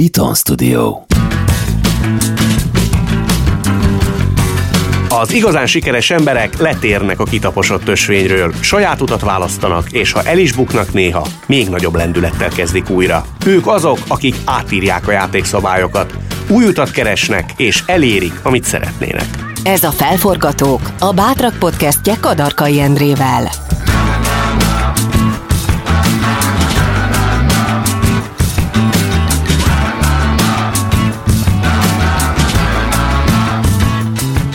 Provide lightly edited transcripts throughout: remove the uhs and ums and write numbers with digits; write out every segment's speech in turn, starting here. Béton Studio. Az igazán sikeres emberek letérnek a kitaposott ösvényről, saját utat választanak, és ha el is buknak néha, még nagyobb lendülettel kezdik újra. Ők azok, akik átírják a játékszabályokat, új utat keresnek, és elérik, amit szeretnének. Ez a Felforgatók, a Bátrak podcastje Kádárkai Endrével.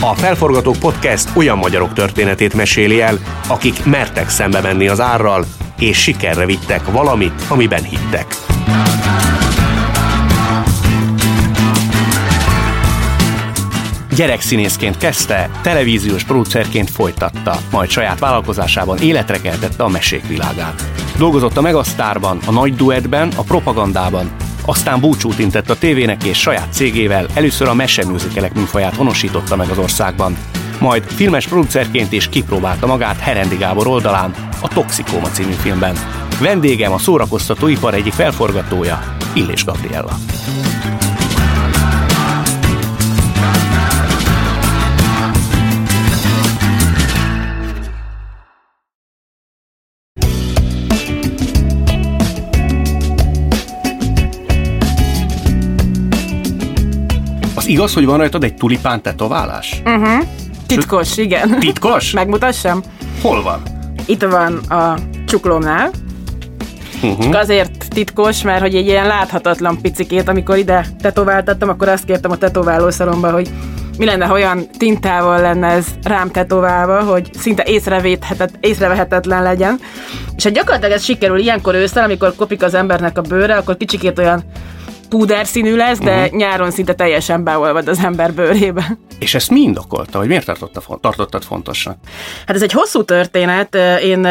A Felforgatók Podcast olyan magyarok történetét meséli el, akik mertek szembe menni az árral, és sikerre vittek valamit, amiben hittek. Gyerekszínészként kezdte, televíziós producerként folytatta, majd saját vállalkozásában életre keltette a mesék világát. Dolgozott a Megasztárban, a Nagy Duettben, a Propagandában, aztán búcsút intett a tévének, és saját cégével először a meseműzikelek műfaját honosította meg az országban. Majd filmes producerként is kipróbálta magát Herendi Gábor oldalán, a Toxikóma című filmben. Vendégem a szórakoztatóipar egyik felforgatója, Illés Gabriella. Igaz, hogy van rajtad egy tulipán tetoválás? Titkos, igen. Titkos? Megmutassam? Hol van? Itt van a csuklómnál. Csak azért titkos, mert hogy egy ilyen láthatatlan picikét, amikor ide tetováltattam, akkor azt kértem a tetoválószalomba, hogy mi lenne, ha olyan tintával lenne ez rám tetoválva, hogy szinte észrevehetetlen legyen. És hát gyakorlatilag ez sikerül ilyenkor ősszel, amikor kopik az embernek a bőre, akkor kicsikét olyan púderszínű lesz, de nyáron szinte teljesen beolvad az ember bőrébe. És ezt mi indokolta, vagy miért tartottad fontosnak? Hát ez egy hosszú történet. Én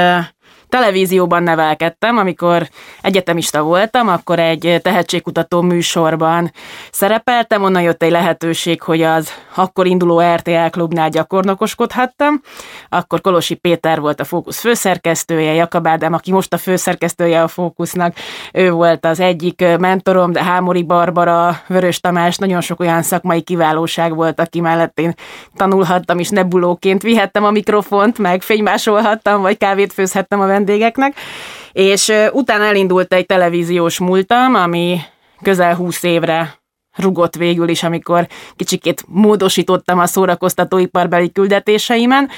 televízióban nevelkedtem, amikor egyetemista voltam, akkor egy tehetségkutató műsorban szerepeltem, onnan jött egy lehetőség, hogy az akkor induló RTL Klubnál gyakornokoskodhattam. Akkor Kolosi Péter volt a Fókusz főszerkesztője, Jakab Ádám, aki most a főszerkesztője a Fókusznak, ő volt az egyik mentorom, de Hámori Barbara, Vörös Tamás, nagyon sok olyan szakmai kiválóság volt, aki mellett én tanulhattam, és nebulóként vihettem a mikrofont, meg fénymásolhattam, vagy kávét főzhettem a vendégeknek, és utána elindult egy televíziós múltam, ami közel 20 évre rugott végül is, amikor kicsikét módosítottam a szórakoztatóiparbeli küldetéseimen,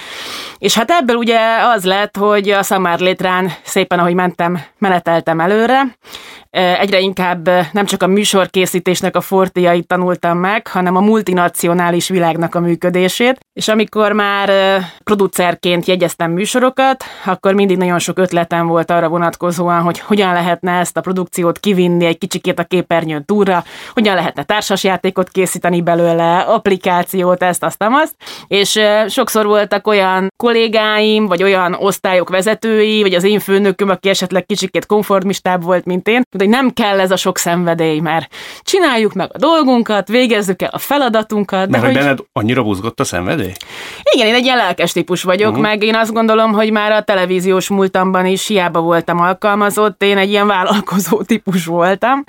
és hát ebből ugye az lett, hogy a szamárlétrán szépen, ahogy mentem, meneteltem előre. Egyre inkább nem csak a műsorkészítésnek a fortéjait tanultam meg, hanem a multinacionális világnak a működését, és amikor már producerként jegyeztem műsorokat, akkor mindig nagyon sok ötletem volt arra vonatkozóan, hogy hogyan lehetne ezt a produkciót kivinni egy kicsikét a képernyőn túlra, hogyan lehetne társasjátékot készíteni belőle, applikációt, ezt, azt, és sokszor voltak olyan kollégáim, vagy olyan osztályok vezetői, vagy az én főnököm, aki esetleg kicsikét konformistább volt, mint én, de nem kell ez a sok szenvedély, mert csináljuk meg a dolgunkat, végezzük el a feladatunkat. Mert hogy benned annyira buzgott a szenvedély? Igen, én egy ilyen lelkes típus vagyok, meg én azt gondolom, hogy már a televíziós múltamban is hiába voltam alkalmazott, én egy ilyen vállalkozó típus voltam.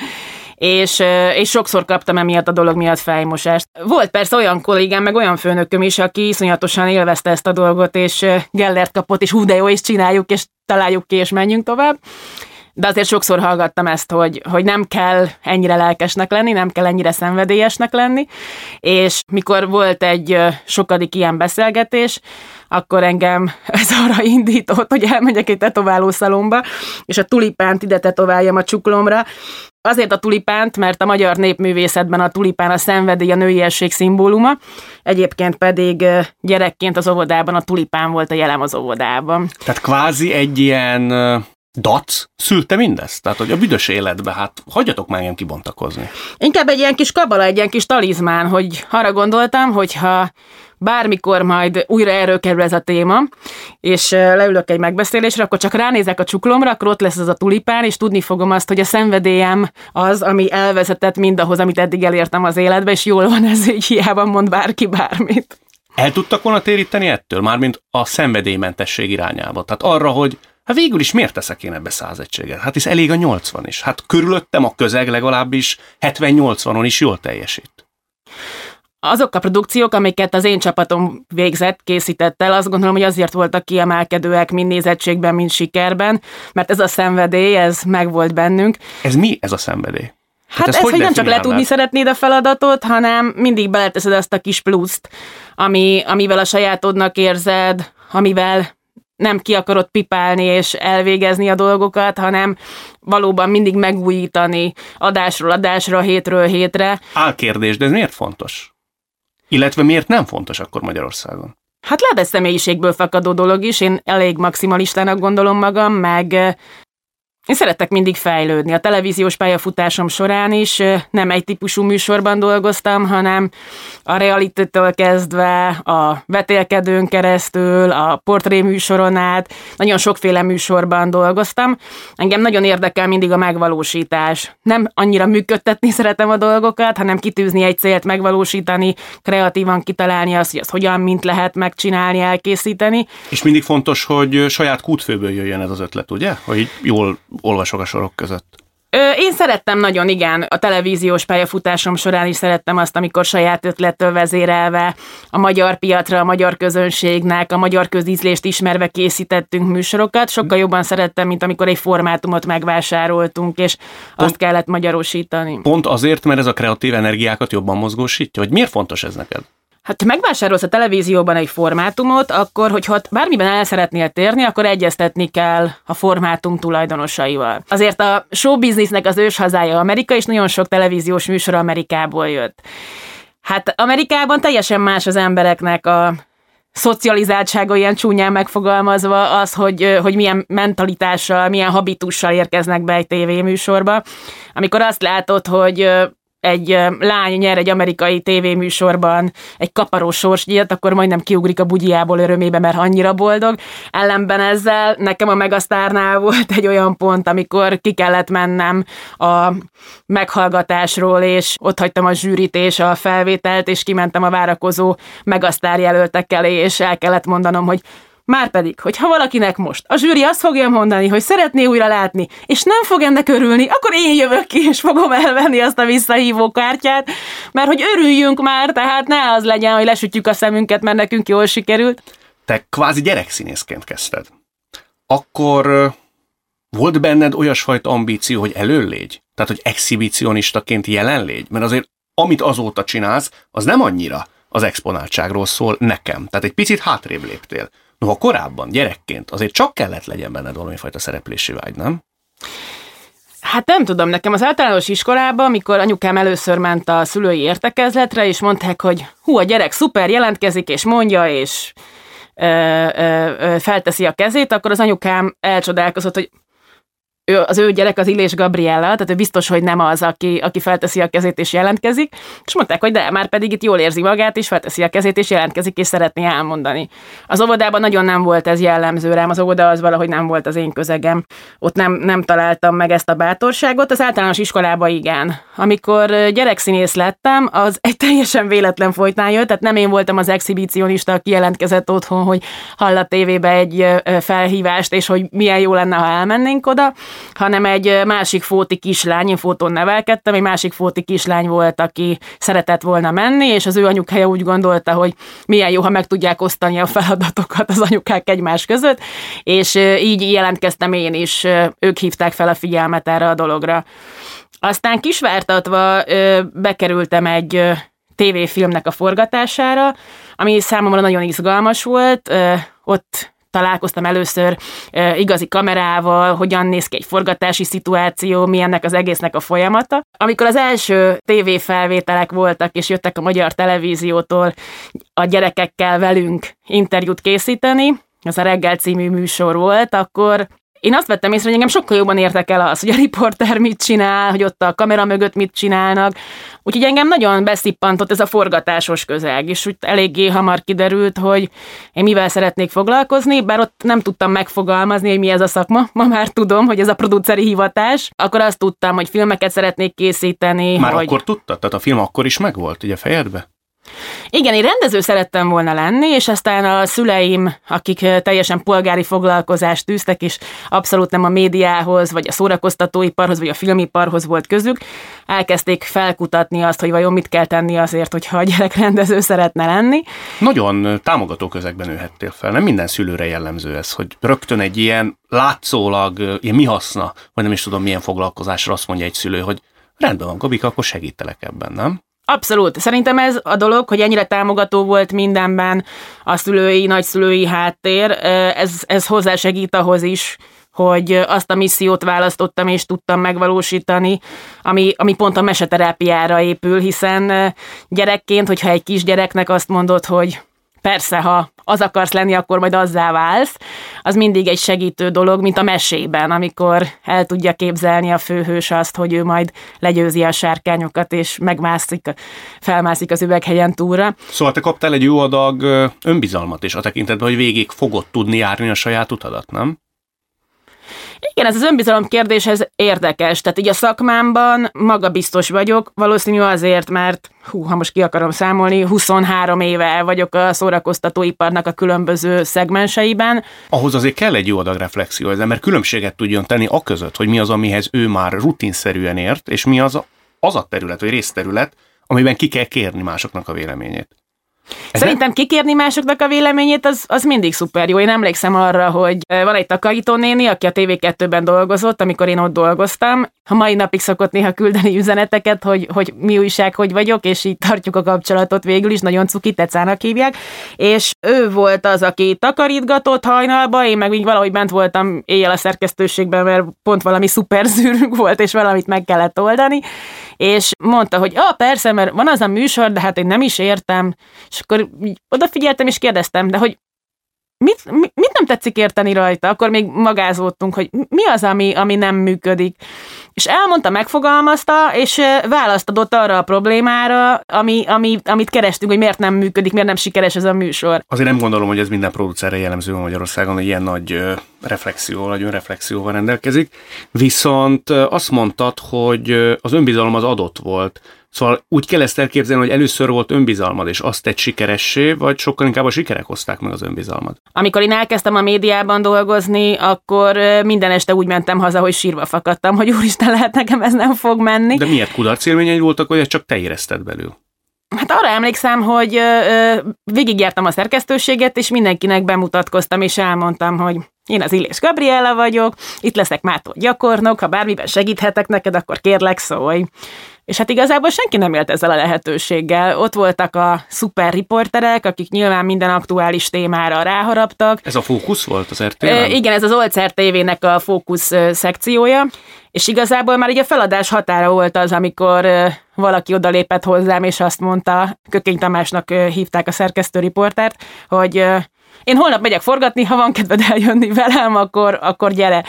És sokszor kaptam emiatt a dolog miatt fejmosást. Volt persze olyan kollégám, meg olyan főnököm is, aki iszonyatosan élvezte ezt a dolgot, és Gellert kapott, és hú de jó, és csináljuk, és találjuk ki, és menjünk tovább. De azért sokszor hallgattam ezt, hogy nem kell ennyire lelkesnek lenni, nem kell ennyire szenvedélyesnek lenni, és mikor volt egy sokadik ilyen beszélgetés, akkor engem ez arra indított, hogy elmegyek egy tetoválószalomba, és a tulipánt ide tetováljam a csuklomra. Azért a tulipánt, mert a magyar népművészetben a tulipán a szenvedély, a nőiesség szimbóluma, egyébként pedig gyerekként az óvodában a tulipán volt a jelem az óvodában. Tehát kvázi egy ilyen dac szülte mindezt? Tehát, hogy a büdös életbe, hát hagyjatok már ilyen kibontakozni. Inkább egy ilyen kis kabala, egy ilyen kis talizmán, hogy arra gondoltam, hogyha bármikor majd újra előkerül ez a téma, és leülök egy megbeszélésre, akkor csak ránézek a csuklomra, akkor ott lesz az a tulipán, és tudni fogom azt, hogy a szenvedélyem az, ami elvezetett mindahhoz, amit eddig elértem az életbe, és jól van ez, így hiába mond bárki bármit. El tudtak volna téríteni ettől? Mármint a szenvedélymentesség irányába. Tehát arra, hogy Hát végül is miért teszek én ebbe 100 egységet? Hát hisz elég a 80 is. Hát körülöttem a közeg legalábbis 70-80-on is jól teljesít. Azok a produkciók, amiket az én csapatom végzett, készített el, azt gondolom, hogy azért voltak kiemelkedőek mind nézettségben, mind sikerben, mert ez a szenvedély, ez megvolt bennünk. Ez mi ez a szenvedély? Hát ez hogy nem csak letudni szeretnéd a feladatot, hanem mindig beleteszed azt a kis pluszt, amivel a sajátodnak érzed, amivel nem ki akarod pipálni és elvégezni a dolgokat, hanem valóban mindig megújítani adásról adásra, hétről hétre. Álkérdés, de ez miért fontos? Illetve miért nem fontos akkor Magyarországon? Hát lehet ez személyiségből fakadó dolog is, én elég maximalistának gondolom magam, meg... Én szeretek mindig fejlődni. A televíziós pályafutásom során is nem egy típusú műsorban dolgoztam, hanem a realitytől kezdve, a vetélkedőn keresztül, a portréműsoron át, nagyon sokféle műsorban dolgoztam. Engem nagyon érdekel mindig a megvalósítás. Nem annyira működtetni szeretem a dolgokat, hanem kitűzni egy célt, megvalósítani, kreatívan kitalálni azt, hogy az hogyan, mint lehet megcsinálni, elkészíteni. És mindig fontos, hogy saját kútfőből jöjjön ez az ötlet, ugye? Hogy jól olvasok a sorok között. Én szerettem nagyon, igen, a televíziós pályafutásom során is szerettem azt, amikor saját ötlettől vezérelve a magyar piacra, a magyar közönségnek, a magyar közízlést ismerve készítettünk műsorokat. Sokkal jobban szerettem, mint amikor egy formátumot megvásároltunk, és azt kellett magyarosítani. Pont azért, mert ez a kreatív energiákat jobban mozgósítja? Hogy miért fontos ez neked? Hát, ha megvásárolsz a televízióban egy formátumot, akkor, hogyha bármiben el szeretnél térni, akkor egyeztetni kell a formátum tulajdonosaival. Azért a showbiznisznek az őshazája Amerika, és nagyon sok televíziós műsor Amerikából jött. Hát Amerikában teljesen más az embereknek a szocializáltsága, ilyen csúnyán megfogalmazva, az, hogy milyen mentalitással, milyen habitussal érkeznek be egy tévéműsorba. Amikor azt látod, hogy egy lány nyer egy amerikai tévéműsorban egy kaparó sorsdíjat, akkor majdnem kiugrik a bugyjából örömébe, mert annyira boldog. Ellenben ezzel nekem a Megasztárnál volt egy olyan pont, amikor ki kellett mennem a meghallgatásról, és ott hagytam a zsűrit és a felvételt, és kimentem a várakozó Megasztár jelöltek elé, és el kellett mondanom, hogy márpedig, hogyha valakinek most a zsűri azt fogja mondani, hogy szeretné újra látni, és nem fog ennek örülni, akkor én jövök ki, és fogom elvenni azt a visszahívó kártyát, mert hogy örüljünk már, tehát ne az legyen, hogy lesütjük a szemünket, mert nekünk jól sikerült. Te kvázi gyerekszínészként kezdted. Akkor volt benned olyasfajta ambíció, hogy előlégy? Tehát, hogy exhibicionistaként jelenlégy? Mert azért, amit azóta csinálsz, az nem annyira az exponáltságról szól nekem. Tehát egy picit hátrébb léptél. Noha korábban, gyerekként, azért csak kellett legyen benned valamifajta szereplési vágy, nem? Hát nem tudom, nekem az általános iskolában, amikor anyukám először ment a szülői értekezletre, és mondták, hogy hú, a gyerek szuper, jelentkezik, és mondja, és felteszi a kezét, akkor az anyukám elcsodálkozott, hogy az ő gyerek az Illés Gabriella, tehát ő biztos, hogy nem az, aki felteszi a kezét és jelentkezik, és mondták, hogy de, már pedig itt jól érzi magát, és felteszi a kezét és jelentkezik, és szeretné elmondani. Az óvodában nagyon nem volt ez jellemző rám, az óvoda az valahogy nem volt az én közegem. Ott nem találtam meg ezt a bátorságot, az általános iskolában igen. Amikor gyerekszínész lettem, az egy teljesen véletlen folytán jött, tehát nem én voltam az exhibicionista, aki jelentkezett otthon, hogy hall a tévébe egy felhívást, és hogy milyen jó lenne, ha elmennénk oda, hanem egy másik fóti kislány, én Fóton nevelkedtem, egy másik fóti kislány volt, aki szeretett volna menni, és az ő anyukája úgy gondolta, hogy milyen jó, ha meg tudják osztani a feladatokat az anyukák egymás között, és így jelentkeztem én is, ők hívták fel a figyelmet erre a dologra. Aztán kisvártatva bekerültem egy tévéfilmnek a forgatására, ami számomra nagyon izgalmas volt, ott találkoztam először igazi kamerával, hogyan néz ki egy forgatási szituáció, milyennek az egésznek a folyamata. Amikor az első tévéfelvételek voltak, és jöttek a magyar televíziótól a gyerekekkel velünk interjút készíteni, ez a Reggel című műsor volt, akkor én azt vettem észre, hogy engem sokkal jobban érdekel az, hogy a riporter mit csinál, hogy ott a kamera mögött mit csinálnak. Úgyhogy engem nagyon beszippantott ez a forgatásos közeg, és úgy eléggé hamar kiderült, hogy én mivel szeretnék foglalkozni, bár ott nem tudtam megfogalmazni, hogy mi ez a szakma. Ma már tudom, hogy ez a produceri hivatás. Akkor azt tudtam, hogy filmeket szeretnék készíteni. Már hogy... akkor tudtad? Tehát a film akkor is megvolt, ugye, fejedbe? Igen, én rendező szerettem volna lenni, és aztán a szüleim, akik teljesen polgári foglalkozást tűztek, és abszolút nem a médiához, vagy a szórakoztatóiparhoz, vagy a filmiparhoz volt közük, elkezdték felkutatni azt, hogy vajon mit kell tenni azért, hogyha a gyerek rendező szeretne lenni. Nagyon támogató közegben nőhettél fel, nem minden szülőre jellemző ez, hogy rögtön egy ilyen látszólag, ilyen mi haszna, vagy nem is tudom milyen foglalkozásra azt mondja egy szülő, hogy rendben van, Gabika, akkor segítelek ebben, nem? Abszolút. Szerintem ez a dolog, hogy ennyire támogató volt mindenben a szülői, nagyszülői háttér, ez hozzásegít ahhoz is, hogy azt a missziót választottam és tudtam megvalósítani, ami pont a meseterápiára épül, hiszen gyerekként, hogyha egy kisgyereknek azt mondod, hogy persze, ha az akarsz lenni, akkor majd azzá válsz, az mindig egy segítő dolog, mint a mesében, amikor el tudja képzelni a főhős azt, hogy ő majd legyőzi a sárkányokat, és felmászik az üveghegyen túlra. Szóval te kaptál egy jó adag önbizalmat is a tekintetben, hogy végig fogod tudni járni a saját utadat, nem? Igen, ez az önbizalom kérdés, ez érdekes. Tehát így a szakmámban magabiztos vagyok, valószínű azért, mert ha most ki akarom számolni, 23 éve vagyok a szórakoztatóiparnak a különböző szegmenseiben. Ahhoz azért kell egy jó adag reflexió, az ember különbséget tudjon tenni aközött, hogy mi az, amihez ő már rutinszerűen ért, és mi az a terület, vagy részterület, amiben ki kell kérni másoknak a véleményét. Szerintem kikérni másoknak a véleményét, az mindig szuper jó. Én emlékszem arra, hogy van egy takarítónéni, aki a TV2-ben dolgozott, amikor én ott dolgoztam. A mai napig szokott néha küldeni üzeneteket, hogy mi újság, hogy vagyok, és így tartjuk a kapcsolatot végül is, nagyon cuki, Tecának hívják. És ő volt az, aki takarítgatott hajnalba, én meg így valahogy bent voltam éjjel a szerkesztőségben, mert pont valami szuper zűrünk volt, és valamit meg kellett oldani. És mondta, hogy persze, mert van az a műsor, de hát én nem is értem. És akkor odafigyeltem és kérdeztem, de hogy mit nem tetszik érteni rajta? Akkor még magázódtunk, hogy mi az, ami nem működik. És elmondta, megfogalmazta, és választ adott arra a problémára, amit kerestünk, hogy miért nem működik, miért nem sikeres ez a műsor. Azért nem gondolom, hogy ez minden producerre jellemző Magyarországon, hogy ilyen nagy reflexió, nagy önreflexióval rendelkezik. Viszont azt mondtad, hogy az önbizalom az adott volt. Szóval úgy kell ezt elképzelni, hogy először volt önbizalmad, és azt tett sikeressé, vagy sokkal inkább a sikerek hozták meg az önbizalmad? Amikor én elkezdtem a médiában dolgozni, akkor minden este úgy mentem haza, hogy sírva fakadtam, hogy úristen, lehet nekem ez nem fog menni. De miért kudarc élményeid voltak, vagy ezt csak te érezted belül? Hát arra emlékszem, hogy végigjártam a szerkesztőséget, és mindenkinek bemutatkoztam, és elmondtam, hogy én az Illés Gabriella vagyok, itt leszek mától gyakornok, ha bármiben segíthetek neked, akkor kérlek szólj. És hát igazából senki nem élt ezzel a lehetőséggel. Ott voltak a szuper riporterek, akik nyilván minden aktuális témára ráharaptak. Ez a Fókusz volt az RTL-ben? Igen, ez az Oldszer TV-nek a Fókusz szekciója. És igazából már így a feladás határa volt az, amikor valaki odalépett hozzám, és azt mondta, Kökény Tamásnak hívták a szerkesztő riportert, hogy én holnap megyek forgatni, ha van kedved eljönni velem, akkor gyere.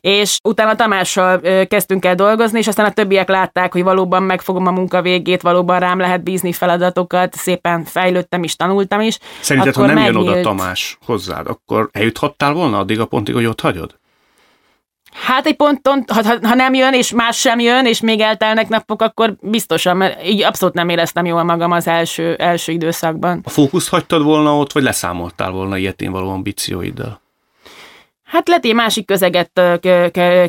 És utána Tamással kezdtünk el dolgozni, és aztán a többiek látták, hogy valóban megfogom a munka végét, valóban rám lehet bízni feladatokat, szépen fejlődtem is, tanultam is. Szerinted, ha nem jön oda Tamás hozzád, akkor eljuthattál volna addig a pontig, hogy ott hagyod? Hát egy ponton, ha nem jön, és más sem jön, és még eltelnek napok, akkor biztosan, mert így abszolút nem éreztem jól magam az első időszakban. A fókuszt hagytad volna ott, vagy leszámoltál volna ilyetén való ambícióiddal? Hát lehet, én másik közeget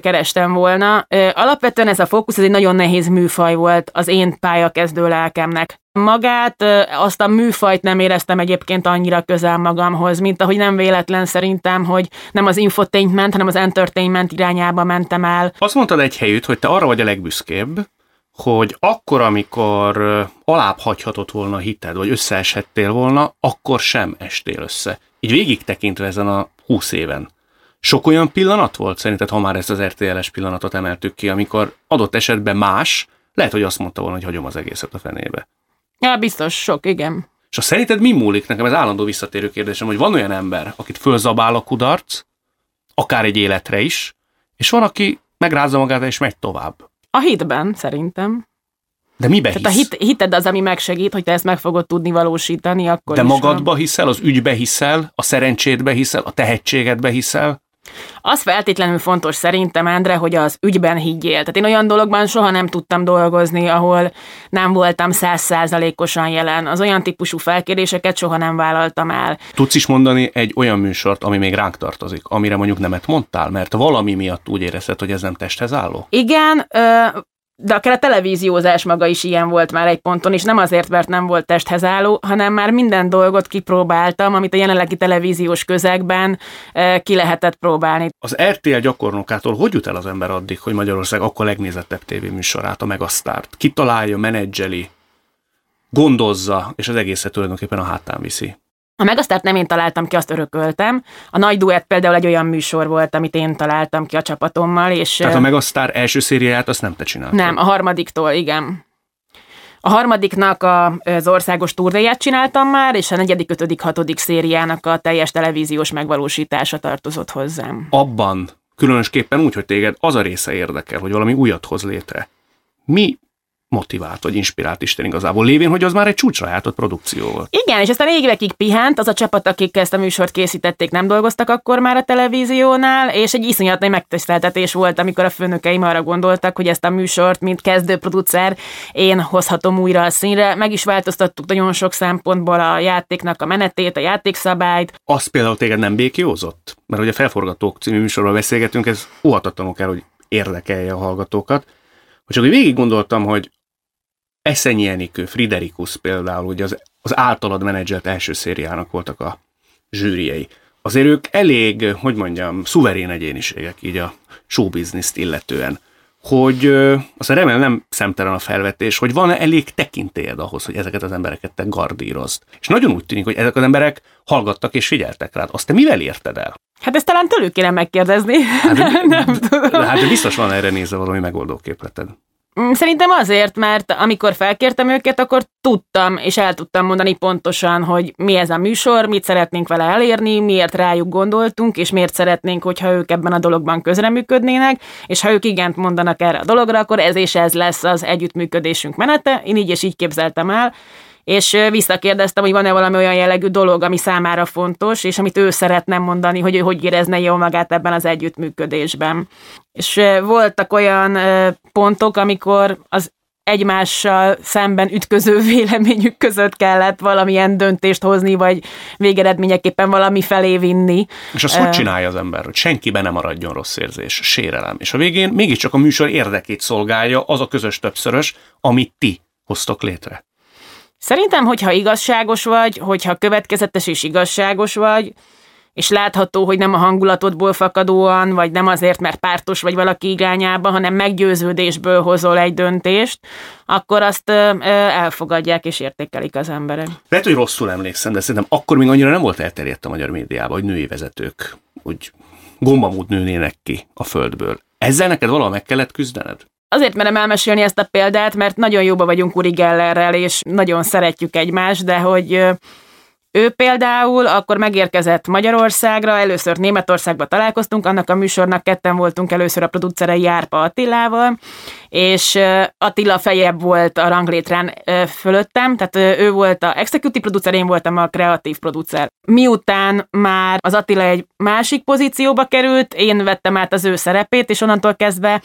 kerestem volna. Alapvetően ez a fókusz, ez egy nagyon nehéz műfaj volt az én pályakezdő lelkemnek. Magát, azt a műfajt nem éreztem egyébként annyira közel magamhoz, mint ahogy nem véletlen szerintem, hogy nem az infotainment, hanem az entertainment irányába mentem el. Azt mondtad egy helyütt, hogy te arra vagy a legbüszkébb, hogy akkor, amikor alább hagyhatott volna hited, vagy összeeshettél volna, akkor sem estél össze. Így végig tekintve ezen a 20 éven. Sok olyan pillanat volt szerinted, ha már ezt az RTL-es pillanatot emeltük ki, amikor adott esetben más, lehet, hogy azt mondta volna, hogy hagyom az egészet a fenébe. Ja, biztos, sok, igen. És ha szerinted mi múlik, nekem ez állandó visszatérő kérdésem, hogy van olyan ember, akit fölzabál a kudarc, akár egy életre is, és van, aki megrázza magát és megy tovább. A hitben, szerintem. De miben hisz? Tehát a hited az, ami megsegít, hogy te ezt meg fogod tudni valósítani, akkor de is magadba van. Hiszel, az ügybe hiszel, a szerencsédbe hiszel, a tehetségedbe hiszel? Az feltétlenül fontos szerintem, Endre, hogy az ügyben higgyél. Tehát én olyan dologban soha nem tudtam dolgozni, ahol nem voltam 100%-osan jelen. Az olyan típusú felkéréseket soha nem vállaltam el. Tudsz is mondani egy olyan műsort, ami még ránk tartozik, amire mondjuk nemet mondtál, mert valami miatt úgy érezted, hogy ez nem testhez álló? Igen, de akár a televíziózás maga is ilyen volt már egy ponton, és nem azért, mert nem volt testhez álló, hanem már minden dolgot kipróbáltam, amit a jelenlegi televíziós közegben ki lehetett próbálni. Az RTL gyakornokától hogy jut el az ember addig, hogy Magyarország akkor legnézettebb tévéműsorát, a Megasztárt kitalálja, menedzseli, gondozza, és az egészet tulajdonképpen a hátán viszi? A Megasztárt nem én találtam ki, azt örököltem. A Nagy Duett például egy olyan műsor volt, amit én találtam ki a csapatommal. És tehát a Megasztár első szériáját azt nem te csináltad? Nem, a harmadiktól, igen. A harmadiknak az országos turnéját csináltam már, és a negyedik, ötödik, hatodik szériának a teljes televíziós megvalósítása tartozott hozzám. Abban, különösképpen úgy, hogy téged az a része érdekel, hogy valami újat hoz létre. Mi motivált vagy inspirált Isten igazából, lévén, hogy az már egy csúcsra jártott produkció volt. Igen, és aztán évekig pihent, az a csapat, akik ezt a műsort készítették, nem dolgoztak akkor már a televíziónál, és egy iszonyat nagy megtiszteltetés volt, amikor a főnökeim arra gondoltak, hogy ezt a műsort, mint kezdő producer, én hozhatom újra a színre. Meg is változtattuk nagyon sok szempontból a játéknak a menetét, a játékszabályt. Az például téged nem békjózott? Mert hogy a Felforgatók című műsorról beszélgetünk, ez óhatatlanul kell, hogy érdekelje a hallgatókat. Csak hogy végig gondoltam, hogy Eszenyi Enikő, Friderikusz például, ugye az általad menedzselt első szériának voltak a zsűriei. Azért ők elég, hogy mondjam, szuverén egyéniségek így a showbizniszt illetően. Hogy aztán remélem nem szemtelen a felvetés, hogy van-e elég tekintélyed ahhoz, hogy ezeket az embereket te gardírozd. És nagyon úgy tűnik, hogy ezek az emberek hallgattak és figyeltek rád. Azt te mivel érted el? Hát ezt talán tőlük kéne megkérdezni. Hát, nem tudom. Hát de biztos van erre nézve valami megoldó képleted. Szerintem azért, mert amikor felkértem őket, akkor tudtam, és el tudtam mondani pontosan, hogy mi ez a műsor, mit szeretnénk vele elérni, miért rájuk gondoltunk, és miért szeretnénk, hogyha ők ebben a dologban közreműködnének, és ha ők igent mondanak erre a dologra, akkor ez és ez lesz az együttműködésünk menete. Én így és így képzeltem el, és visszakérdeztem, hogy van-e valami olyan jellegű dolog, ami számára fontos, és amit ő szeretne mondani, hogy ő hogy érezne jól magát ebben az együttműködésben. És voltak olyan pontok, amikor az egymással szemben ütköző véleményük között kellett valamilyen döntést hozni, vagy végeredményeképpen valami felé vinni. És azt hogy csinálja az ember, hogy senkiben nem maradjon rossz érzés, sérelem. És a végén mégiscsak a műsor érdekét szolgálja az a közös többszörös, amit ti hoztok létre. Szerintem, hogyha igazságos vagy, hogyha következetes és igazságos vagy, és látható, hogy nem a hangulatodból fakadóan, vagy nem azért, mert pártos vagy valaki irányába, hanem meggyőződésből hozol egy döntést, akkor azt elfogadják és értékelik az emberek. Lehet, hogy rosszul emlékszem, de szerintem akkor még annyira nem volt elterjedt a magyar médiában, hogy női vezetők úgy gombamód nőnének ki a földből. Ezzel neked valaha meg kellett küzdened? Azért merem elmesélni ezt a példát, mert nagyon jóba vagyunk Uri Gellerrel, és nagyon szeretjük egymást, de hogy ő például akkor megérkezett Magyarországra, először Németországba találkoztunk, annak a műsornak ketten voltunk először a producerei Járpa Attilával, és Attila feljebb volt a ranglétrán fölöttem, tehát ő volt a executive producer, én voltam a kreatív producer. Miután már az Attila egy másik pozícióba került, én vettem át az ő szerepét, és onnantól kezdve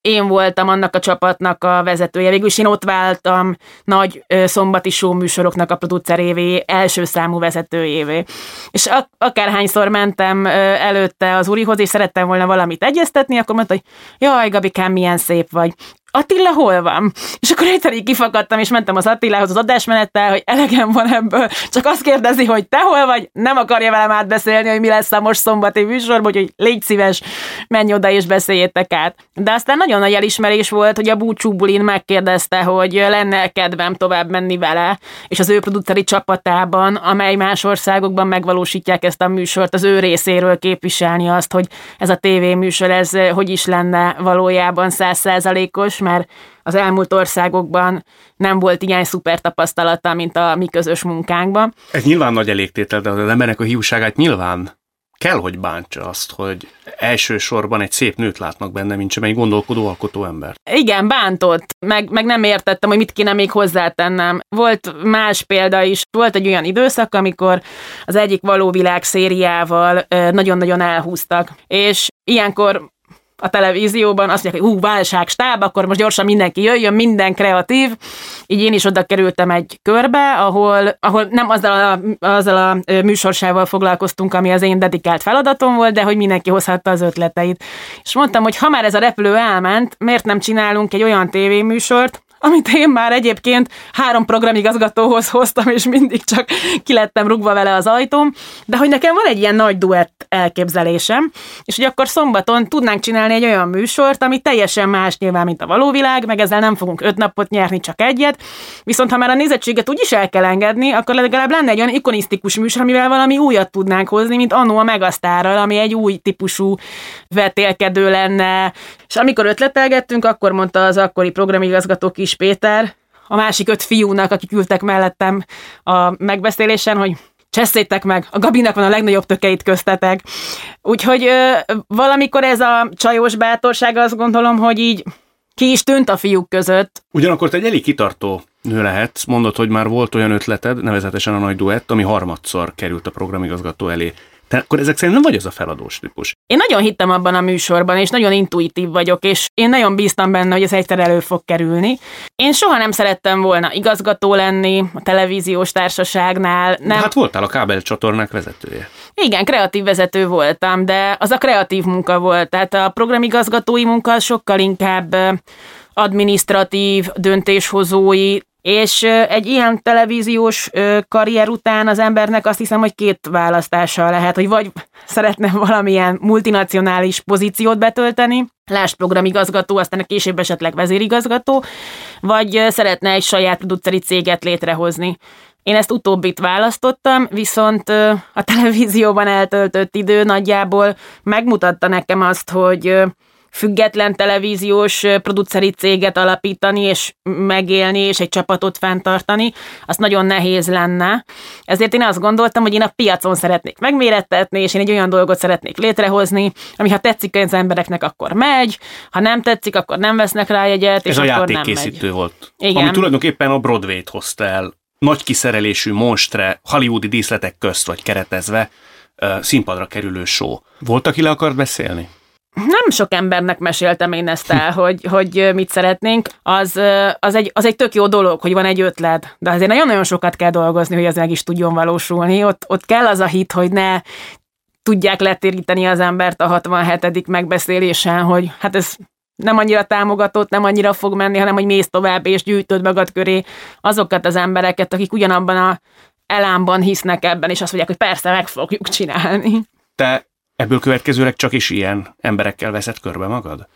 én voltam annak a csapatnak a vezetője. Végülis én ott váltam nagy szombati show műsoroknak a producerévé, első számú vezetőjévé. És akárhányszor mentem előtte az Urihoz, és szerettem volna valamit egyeztetni, akkor mondta, hogy jaj, Gabikám, milyen szép vagy. Attila hol van? És akkor egyszer így kifakadtam, és mentem az Attilához az adásmenettel, hogy elegem van ebből, csak azt kérdezi, hogy te hol vagy, nem akarja velem átbeszélni, hogy mi lesz a most szombati műsorban, úgyhogy légy szíves, menj oda és beszéljétek át. De aztán nagyon nagy elismerés volt, hogy a búcsú bulin megkérdezte, hogy lenne kedvem tovább menni vele, és az ő produceri csapatában, amely más országokban megvalósítják ezt a műsort, az ő részéről képviselni azt, hogy ez a tévéműsor, ez hogy is lenne valójában 100%-os, mert az elmúlt országokban nem volt ilyen szuper tapasztalata, mint a mi közös munkánkban. Ez nyilván nagy elégtétel, de az embernek a hiúságát nyilván kell, hogy bántsa azt, hogy elsősorban egy szép nőt látnak benne, mint sem egy gondolkodó, alkotó ember. Igen, bántott, meg nem értettem, hogy mit kéne még hozzátennem. Volt más példa is, volt egy olyan időszak, amikor az egyik való világ szériával nagyon-nagyon elhúztak, és ilyenkor a televízióban azt mondják, hogy válságstáb, akkor most gyorsan mindenki jöjjön, minden kreatív. Így én is oda kerültem egy körbe, ahol nem azzal a műsorsával foglalkoztunk, ami az én dedikált feladatom volt, de hogy mindenki hozhatta az ötleteit. És mondtam, hogy ha már ez a repülő elment, miért nem csinálunk egy olyan tévéműsort, amit én már egyébként 3 programigazgatóhoz hoztam, és mindig csak kilettem rugva vele az ajtóm, de hogy nekem van egy ilyen nagy duett elképzelésem, és hogy akkor szombaton tudnánk csinálni egy olyan műsort, ami teljesen más nyilván, mint a való világ, meg ezzel nem fogunk 5 napot nyerni, csak egyet, viszont ha már a nézettséget úgyis el kell engedni, akkor legalább lenne egy olyan ikonisztikus műsor, amivel valami újat tudnánk hozni, mint annó a Megasztárral, ami egy új típusú vetélkedő lenne. És amikor ötletelgettünk, akkor mondta az akkori programigazgató Kis Péter a másik 5 fiúnak, akik ültek mellettem a megbeszélésen, hogy cseszétek meg, a Gabinak van a legnagyobb tökeit köztetek. Úgyhogy valamikor ez a csajos bátorság, azt gondolom, hogy így ki is tűnt a fiúk között. Ugyanakkor te egy elég kitartó nő lehetsz, mondod, hogy már volt olyan ötleted, nevezetesen a nagy duett, ami 3-szor került a programigazgató elé. Tehát akkor ezek szerint nem vagy az a feladós típus. Én nagyon hittem abban a műsorban, és nagyon intuitív vagyok, és én nagyon bíztam benne, hogy ez egyszer elő fog kerülni. Én soha nem szerettem volna igazgató lenni a televíziós társaságnál. Nem. Hát voltál a kábelcsatornák vezetője. Igen, kreatív vezető voltam, de az a kreatív munka volt. Tehát a programigazgatói munka sokkal inkább adminisztratív, döntéshozói, és egy ilyen televíziós karrier után az embernek azt hiszem, hogy 2 választása lehet, hogy vagy szeretne valamilyen multinacionális pozíciót betölteni, lásd programigazgató, aztán a később esetleg vezérigazgató, vagy szeretne egy saját produceri céget létrehozni. Én ezt utóbbit választottam, viszont a televízióban eltöltött idő nagyjából megmutatta nekem azt, hogy független televíziós produceri céget alapítani, és megélni, és egy csapatot fenntartani, az nagyon nehéz lenne. Ezért én azt gondoltam, hogy én a piacon szeretnék megmérettetni, és én egy olyan dolgot szeretnék létrehozni, ami ha tetszik az embereknek, akkor megy, ha nem tetszik, akkor nem vesznek rá jegyet, és akkor nem megy. Ez a játékkészítő volt. Igen. Ami tulajdonképpen a Broadway-t hozta el, nagy kiszerelésű monstre, hollywoodi díszletek közt vagy keretezve, színpadra kerülő show. Volt, aki le akart beszélni? Nem sok embernek meséltem én ezt el, hogy mit szeretnénk. Az egy tök jó dolog, hogy van egy ötlet, de azért nagyon-nagyon sokat kell dolgozni, hogy az meg is tudjon valósulni. Ott kell az a hit, hogy ne tudják letéríteni az embert a 67. megbeszélésen, hogy hát ez nem annyira támogatott, nem annyira fog menni, hanem hogy mész tovább és gyűjtöd magad köré azokat az embereket, akik ugyanabban a elámban hisznek ebben, és azt mondják, hogy persze, meg fogjuk csinálni. Te ebből következőleg csak is ilyen emberekkel veszed körbe magad?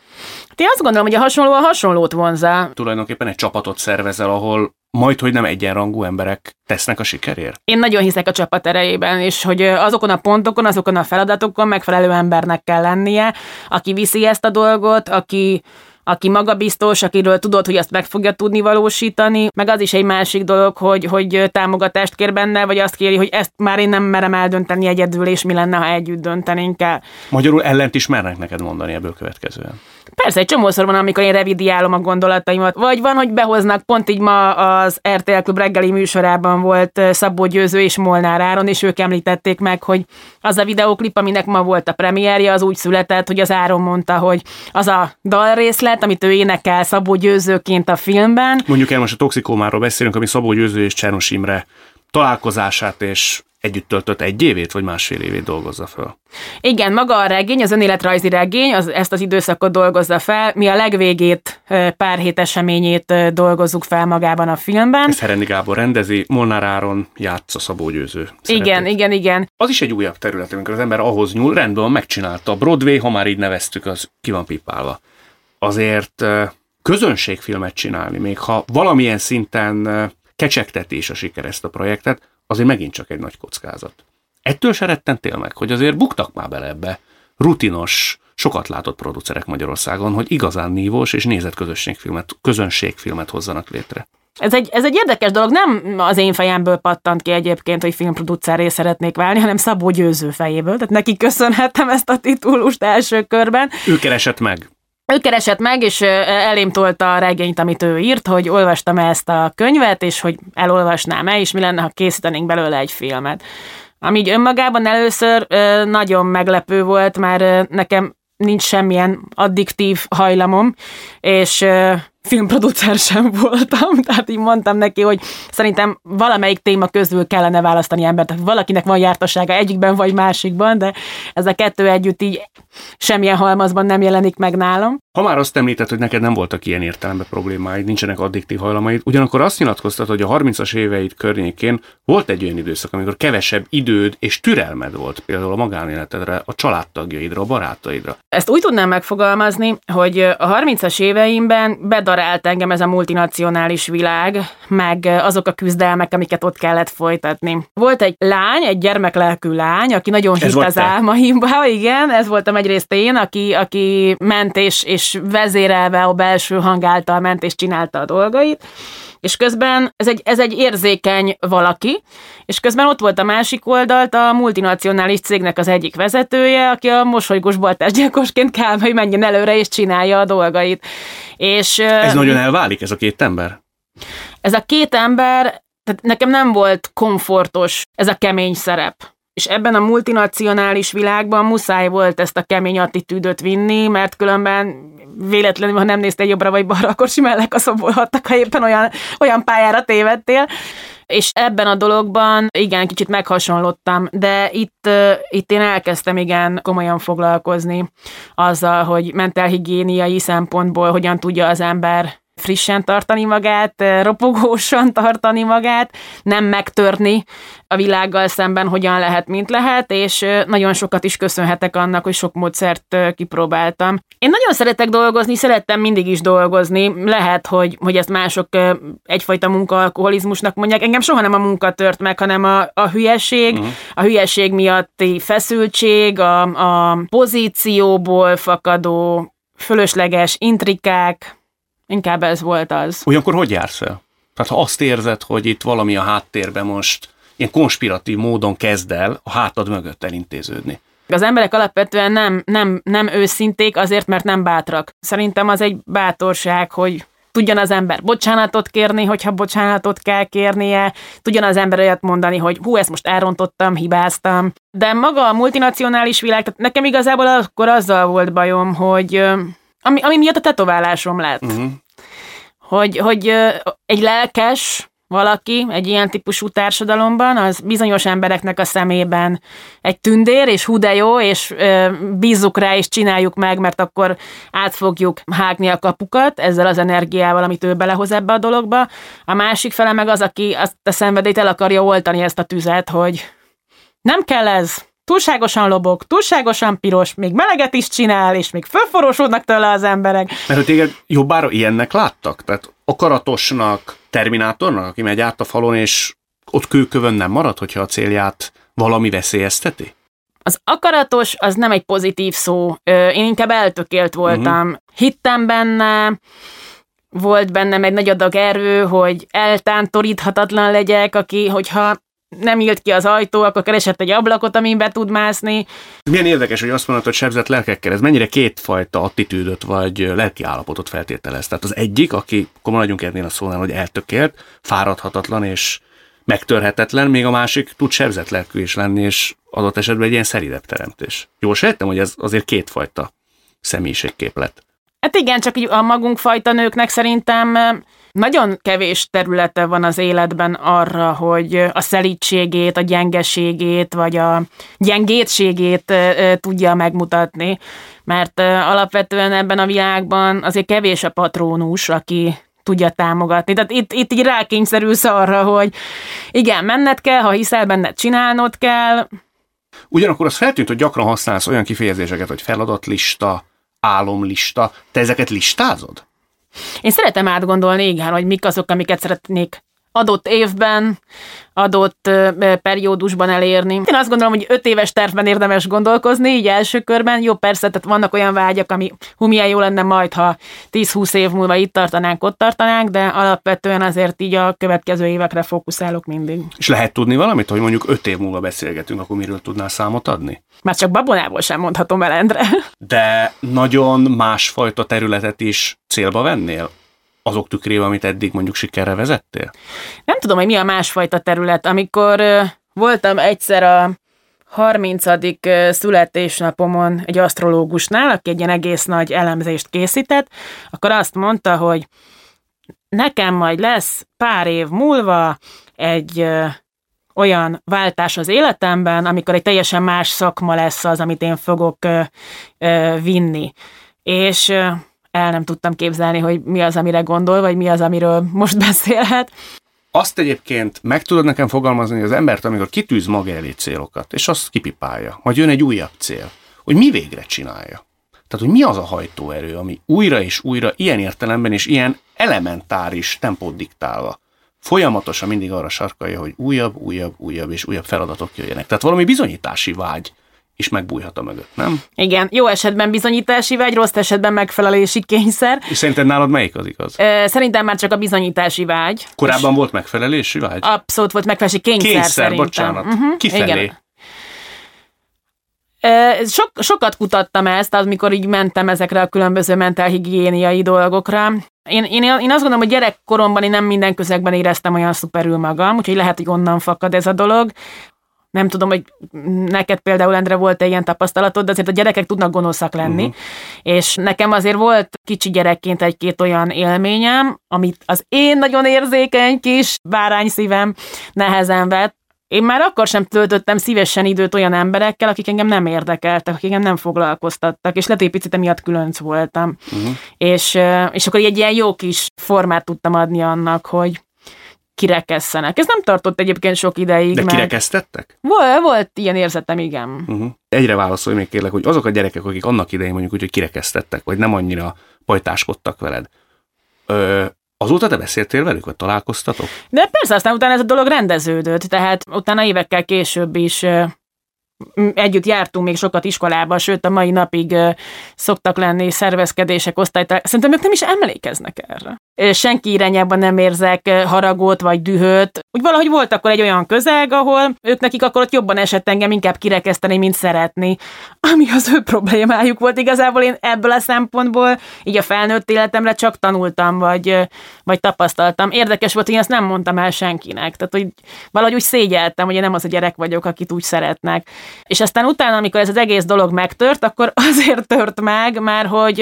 Én azt gondolom, hogy a hasonló a hasonlót vonzá. Tulajdonképpen egy csapatot szervezel, ahol majdhogy nem egyenrangú emberek tesznek a sikerért? Én nagyon hiszek a csapat erejében, és hogy azokon a pontokon, azokon a feladatokon megfelelő embernek kell lennie, aki viszi ezt a dolgot, aki magabiztos, akiről tudod, hogy azt meg fogja tudni valósítani, meg az is egy másik dolog, hogy támogatást kér benne, vagy azt kéri, hogy ezt már én nem merem eldönteni egyedül, és mi lenne, ha együtt döntenénk el. Magyarul ellent is mernek neked mondani ebből következően. Persze, egy csomószor van, amikor én revidiálom a gondolataimat, vagy van, hogy behoznak, pont így ma az RTL Klub reggeli műsorában volt Szabó Győző és Molnár Áron, és ők említették meg, hogy az a videóklip, aminek ma volt a premierje, az úgy született, hogy az Áron mondta, hogy az a dalrészlet, amit ő énekel Szabó Győzőként a filmben. Mondjuk el, most a Toxikómáról beszélünk, ami Szabó Győző és Csernus Imre találkozását és együtt töltött 1 évét, vagy 1,5 évét dolgozza fel. Igen, maga a regény, az önéletrajzi regény, ezt az időszakot dolgozza fel. Mi a legvégét, pár hét eseményét dolgozzuk fel magában a filmben. Ez Herendi Gábor rendezi, Molnár Áron játsza Szabó Győző. Igen. Az is egy újabb terület, amikor az ember ahhoz nyúl, rendben megcsinálta a Broadway, ha már így neveztük, az ki van pipálva. Azért közönségfilmet csinálni, még ha valamilyen szinten kecsegteti is a siker ezt a projektet, azért megint csak egy nagy kockázat. Ettől se rettentél meg, hogy azért buktak már bele ebbe rutinos, sokat látott producerek Magyarországon, hogy igazán nívós és nézett közönségfilmet hozzanak létre. Ez egy érdekes dolog, nem az én fejemből pattant ki egyébként, hogy filmproducerré szeretnék válni, hanem Szabó Győző fejéből, tehát neki köszönhettem ezt a titulust első körben. Ő keresett meg, és elém tolta a regényt, amit ő írt, hogy olvastam-e ezt a könyvet, és hogy elolvasnám-e, és mi lenne, ha készítenénk belőle egy filmet. Ami így önmagában először nagyon meglepő volt, már nekem nincs semmilyen addiktív hajlamom, és filmproducer sem voltam, tehát így mondtam neki, hogy szerintem valamelyik téma közül kellene választani embert, tehát valakinek van jártassága egyikben vagy másikban, de ez a kettő együtt így semmilyen halmazban nem jelenik meg nálam. Ha már azt említed, hogy neked nem voltak ilyen értelemben problémáid, nincsenek addiktív hajlamaid, ugyanakkor azt nyilatkoztat, hogy a 30-as éveid környékén volt egy olyan időszak, amikor kevesebb időd és türelmed volt például a magánéletedre, a családtagjaidra, a barátaidra. Ezt úgy tudnám megfogalmazni, hogy a 30-as éveimben bedarált engem ez a multinacionális világ, meg azok a küzdelmek, amiket ott kellett folytatni. Volt egy lány, egy gyermeklelkű lány, aki nagyon hitt az álmaimba, igen, ez voltam egyrészt én, aki ment és vezérelve a belső hang által ment és csinálta a dolgait, és közben ez egy érzékeny valaki, és közben ott volt a másik oldalt a multinacionális cégnek az egyik vezetője, aki a mosolygós baltásgyilkosként kell, hogy menjen előre és csinálja a dolgait. És ez nagyon elválik, ez a két ember? Ez a két ember, tehát nekem nem volt komfortos ez a kemény szerep. És ebben a multinacionális világban muszáj volt ezt a kemény attitűdöt vinni, mert különben véletlenül, ha nem néztél jobbra vagy balra, akkor simán lekaszabolhattak, ha éppen olyan pályára tévedtél. És ebben a dologban igen, kicsit meghasonlottam, de itt én elkezdtem igen komolyan foglalkozni azzal, hogy mentálhigiéniai szempontból hogyan tudja az ember frissen tartani magát, ropogósan tartani magát, nem megtörni a világgal szemben, hogyan lehet, mint lehet, és nagyon sokat is köszönhetek annak, hogy sok módszert kipróbáltam. Én nagyon szeretek dolgozni, szerettem mindig is dolgozni, lehet, hogy ezt mások egyfajta munkaalkoholizmusnak mondják, engem soha nem a munka tört meg, hanem a hülyeség, a hülyeség miatti feszültség, a pozícióból fakadó fölösleges intrikák, inkább ez volt az. Olyankor hogy jársz el? Tehát ha azt érzed, hogy itt valami a háttérben most ilyen konspiratív módon kezd el a hátad mögött elintéződni. Az emberek alapvetően nem őszinték azért, mert nem bátrak. Szerintem az egy bátorság, hogy tudjon az ember bocsánatot kérni, hogyha bocsánatot kell kérnie, tudjon az ember olyat mondani, hogy hú, ezt most elrontottam, hibáztam. De maga a multinacionális világ, tehát nekem igazából akkor azzal volt bajom, hogy ami miatt a tetoválásom lett. Uh-huh. Hogy egy lelkes valaki egy ilyen típusú társadalomban, az bizonyos embereknek a szemében egy tündér, és hú de jó, és bízzuk rá, és csináljuk meg, mert akkor át fogjuk hágni a kapukat ezzel az energiával, amit ő belehoz ebbe a dologba. A másik fele meg az, aki azt a szenvedélyt el akarja oltani, ezt a tüzet, hogy nem kell ez. Túlságosan lobog, túlságosan piros, még meleget is csinál, és még fölforosodnak tőle az emberek. Mert hogy téged jobbára ilyennek láttak? Tehát akaratosnak, terminátornak, aki megy át a falon, és ott kőkövön nem marad, hogyha a célját valami veszélyezteti? Az akaratos, az nem egy pozitív szó. Én inkább eltökélt voltam. Uh-huh. Hittem benne, volt bennem egy nagy adag erő, hogy eltántoríthatatlan legyek, aki, hogyha nem nyílt ki az ajtó, akkor keresett egy ablakot, amin be tud mászni. Milyen érdekes, hogy azt mondod, hogy sebzett lelkekkel. Ez mennyire kétfajta attitűdöt vagy lelki állapotot feltételez. Tehát az egyik, aki, akkor maradjunk ennél a szónál, hogy eltökélt, fáradhatatlan és megtörhetetlen, még a másik tud sebzett lelkű is lenni, és adott esetben egy ilyen szeridebb teremtés. Jól sejtem, hogy ez azért kétfajta személyiségképlet. Hát igen, csak a magunk fajta nőknek szerintem nagyon kevés területe van az életben arra, hogy a szelídségét, a gyengeségét, vagy a gyengétségét tudja megmutatni, mert alapvetően ebben a világban azért kevés a patrónus, aki tudja támogatni. Tehát itt így rákényszerülsz arra, hogy igen, menned kell, ha hiszel benned, csinálnod kell. Ugyanakkor az feltűnt, hogy gyakran használsz olyan kifejezéseket, hogy feladatlista, álomlista. Te ezeket listázod? Én szeretem átgondolni, igen, hogy mik azok, amiket szeretnék adott évben, adott periódusban elérni. Én azt gondolom, hogy 5 éves tervben érdemes gondolkozni, így első körben. Jó, persze, tehát vannak olyan vágyak, ami hú, milyen jó lenne majd, ha 10-20 év múlva itt tartanánk, ott tartanánk, de alapvetően azért így a következő évekre fókuszálok mindig. És lehet tudni valamit, hogy mondjuk 5 év múlva beszélgetünk, akkor miről tudnál számot adni? Már csak babonából sem mondhatom el, Endre. De nagyon másfajta területet is célba vennél? Azok tükrében, amit eddig mondjuk sikerre vezettél? Nem tudom, hogy mi a másfajta terület. Amikor voltam egyszer a 30. születésnapomon egy asztrológusnál, aki egy ilyen egész nagy elemzést készített, akkor azt mondta, hogy nekem majd lesz pár év múlva egy olyan váltás az életemben, amikor egy teljesen más szakma lesz az, amit én fogok vinni. És el nem tudtam képzelni, hogy mi az, amire gondol, vagy mi az, amiről most beszélhet. Azt egyébként meg tudod nekem fogalmazni, hogy az embert, amikor kitűz maga elé célokat, és azt kipipálja, majd jön egy újabb cél, hogy mi végre csinálja. Tehát, hogy mi az a hajtóerő, ami újra és újra ilyen értelemben és ilyen elementáris tempót diktálva folyamatosan mindig arra sarkalja, hogy újabb és újabb feladatok jöjjenek. Tehát valami bizonyítási vágy is megbújhat a mögött, nem? Igen, jó esetben bizonyítási vágy, rossz esetben megfelelési kényszer. És szerinted nálad melyik az igaz? Szerintem már csak a bizonyítási vágy. Korábban és volt megfelelési vágy? Abszolút volt megfelelési kényszer szerintem. Bocsánat. Uh-huh. Kifelé? Igen. Sokat kutattam ezt, amikor így mentem ezekre a különböző mentálhigiéniai dolgokra. Én azt gondolom, hogy gyerekkoromban én nem minden közegben éreztem olyan szuperül magam, úgyhogy lehet, hogy onnan fakad ez a dolog. Nem tudom, hogy neked például, Endre, volt-e ilyen tapasztalatod, de azért a gyerekek tudnak gonoszak lenni, és nekem azért volt kicsi gyerekként egy-két olyan élményem, amit az én nagyon érzékeny kis bárányszívem nehezen vett. Én már akkor sem töltöttem szívesen időt olyan emberekkel, akik engem nem érdekeltek, akik engem nem foglalkoztattak, és lehet, hogy picit emiatt különc voltam. És akkor egy ilyen jó kis formát tudtam adni annak, hogy kirekesszenek. Ez nem tartott egyébként sok ideig. De kirekesztettek? Volt ilyen érzetem, igen. Egyre válaszolj még kérlek, hogy azok a gyerekek, akik annak idején mondjuk úgy, hogy kirekesztettek, vagy nem annyira pajtáskodtak veled, azóta te beszéltél velük, vagy találkoztatok? De persze, aztán utána ez a dolog rendeződött, tehát utána évekkel később is együtt jártunk még sokat iskolába, sőt a mai napig szoktak lenni szervezkedések, osztálytársak. Szerintem ők nem is emlékeznek erre. Senki irányában nem érzek haragot vagy dühöt. Úgy valahogy volt akkor egy olyan közeg, ahol ők nekik akkor ott jobban esett engem inkább kirekeszteni, mint szeretni. Ami az ő problémájuk volt. Igazából én ebből a szempontból így a felnőtt életemre csak tanultam, vagy tapasztaltam. Érdekes volt, hogy én ezt nem mondtam el senkinek. Tehát, hogy valahogy úgy szégyeltem, hogy én nem az a gyerek vagyok, akit úgy szeretnek. És aztán utána, amikor ez az egész dolog megtört, akkor azért tört meg, mert hogy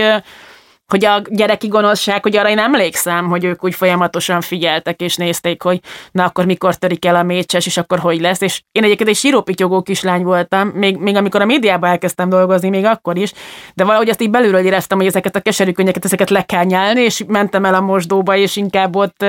a gyereki gonoszság, hogy arra én emlékszem, hogy ők úgy folyamatosan figyeltek és nézték, hogy na akkor mikor törik el a mécses, és akkor hogy lesz. És én egyébként egy sírópityogó kislány voltam, még amikor a médiában elkezdtem dolgozni, még akkor is, de valahogy azt így belülről éreztem, hogy ezeket a keserű könnyeket, ezeket le kell nyálni, és mentem el a mosdóba, és inkább ott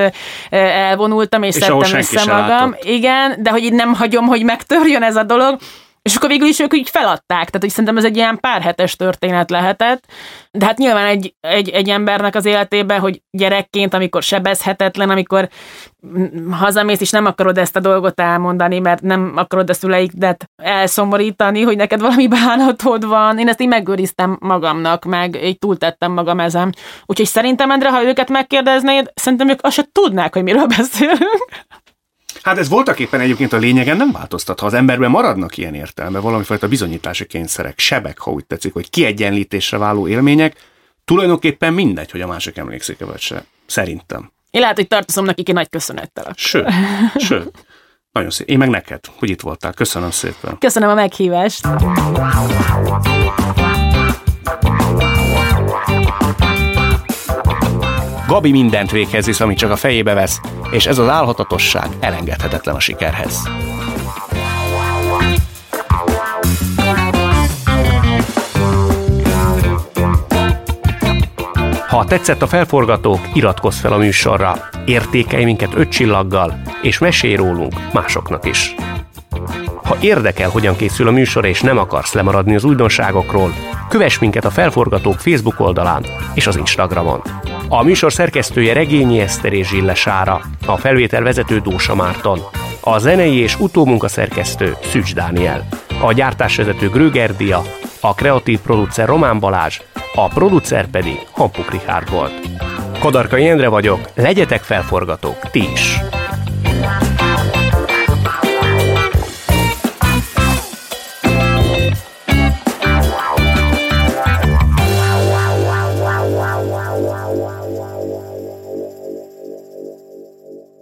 elvonultam, és szedtem össze magam. Igen, de hogy így nem hagyom, hogy megtörjön ez a dolog. És akkor végül is ők így feladták, tehát hogy szerintem ez egy ilyen pár hetes történet lehetett, de hát nyilván egy embernek az életében, hogy gyerekként, amikor sebezhetetlen, amikor hazamész, és nem akarod ezt a dolgot elmondani, mert nem akarod a szüleidet elszomorítani, hogy neked valami bánatod van. Én ezt így megőriztem magamnak, meg így túltettem magam ezen. Úgyhogy szerintem, Endre, ha őket megkérdeznéd, szerintem ők azt se tudnák, hogy miről beszélünk. Hát ez voltaképpen egyébként a lényegen nem változtat, ha az emberben maradnak ilyen értelme, valamifajta bizonyítási kényszerek, sebek, ha úgy tetszik, hogy kiegyenlítésre váló élmények, tulajdonképpen mindegy, hogy a másik emlékszik-e vagy se. Szerintem. Én lehet, hogy tartozom nekik egy nagy köszönettel akkor. Sőt. Nagyon szép. Én meg neked, hogy itt voltál. Köszönöm szépen. Köszönöm a meghívást. Gabi mindent véghez visz, amit csak a fejébe vesz, és ez az álhatatosság elengedhetetlen a sikerhez. Ha tetszett a Felforgatók, iratkozz fel a műsorra, értékelj minket 5 csillaggal, és mesélj rólunk másoknak is. Ha érdekel, hogyan készül a műsor, és nem akarsz lemaradni az újdonságokról, kövess minket a Felforgatók Facebook oldalán és az Instagramon. A műsor szerkesztője Regényi Eszter és Zsilla Sára, a felvételvezető Dósa Márton, a zenei és utómunkaszerkesztő Szücs Dániel, a gyártásvezető Gröger Dia, a kreatív producer Román Balázs, a producer pedig Hampuk Richárd volt. Kádárkai Endre vagyok, legyetek felforgatók ti is!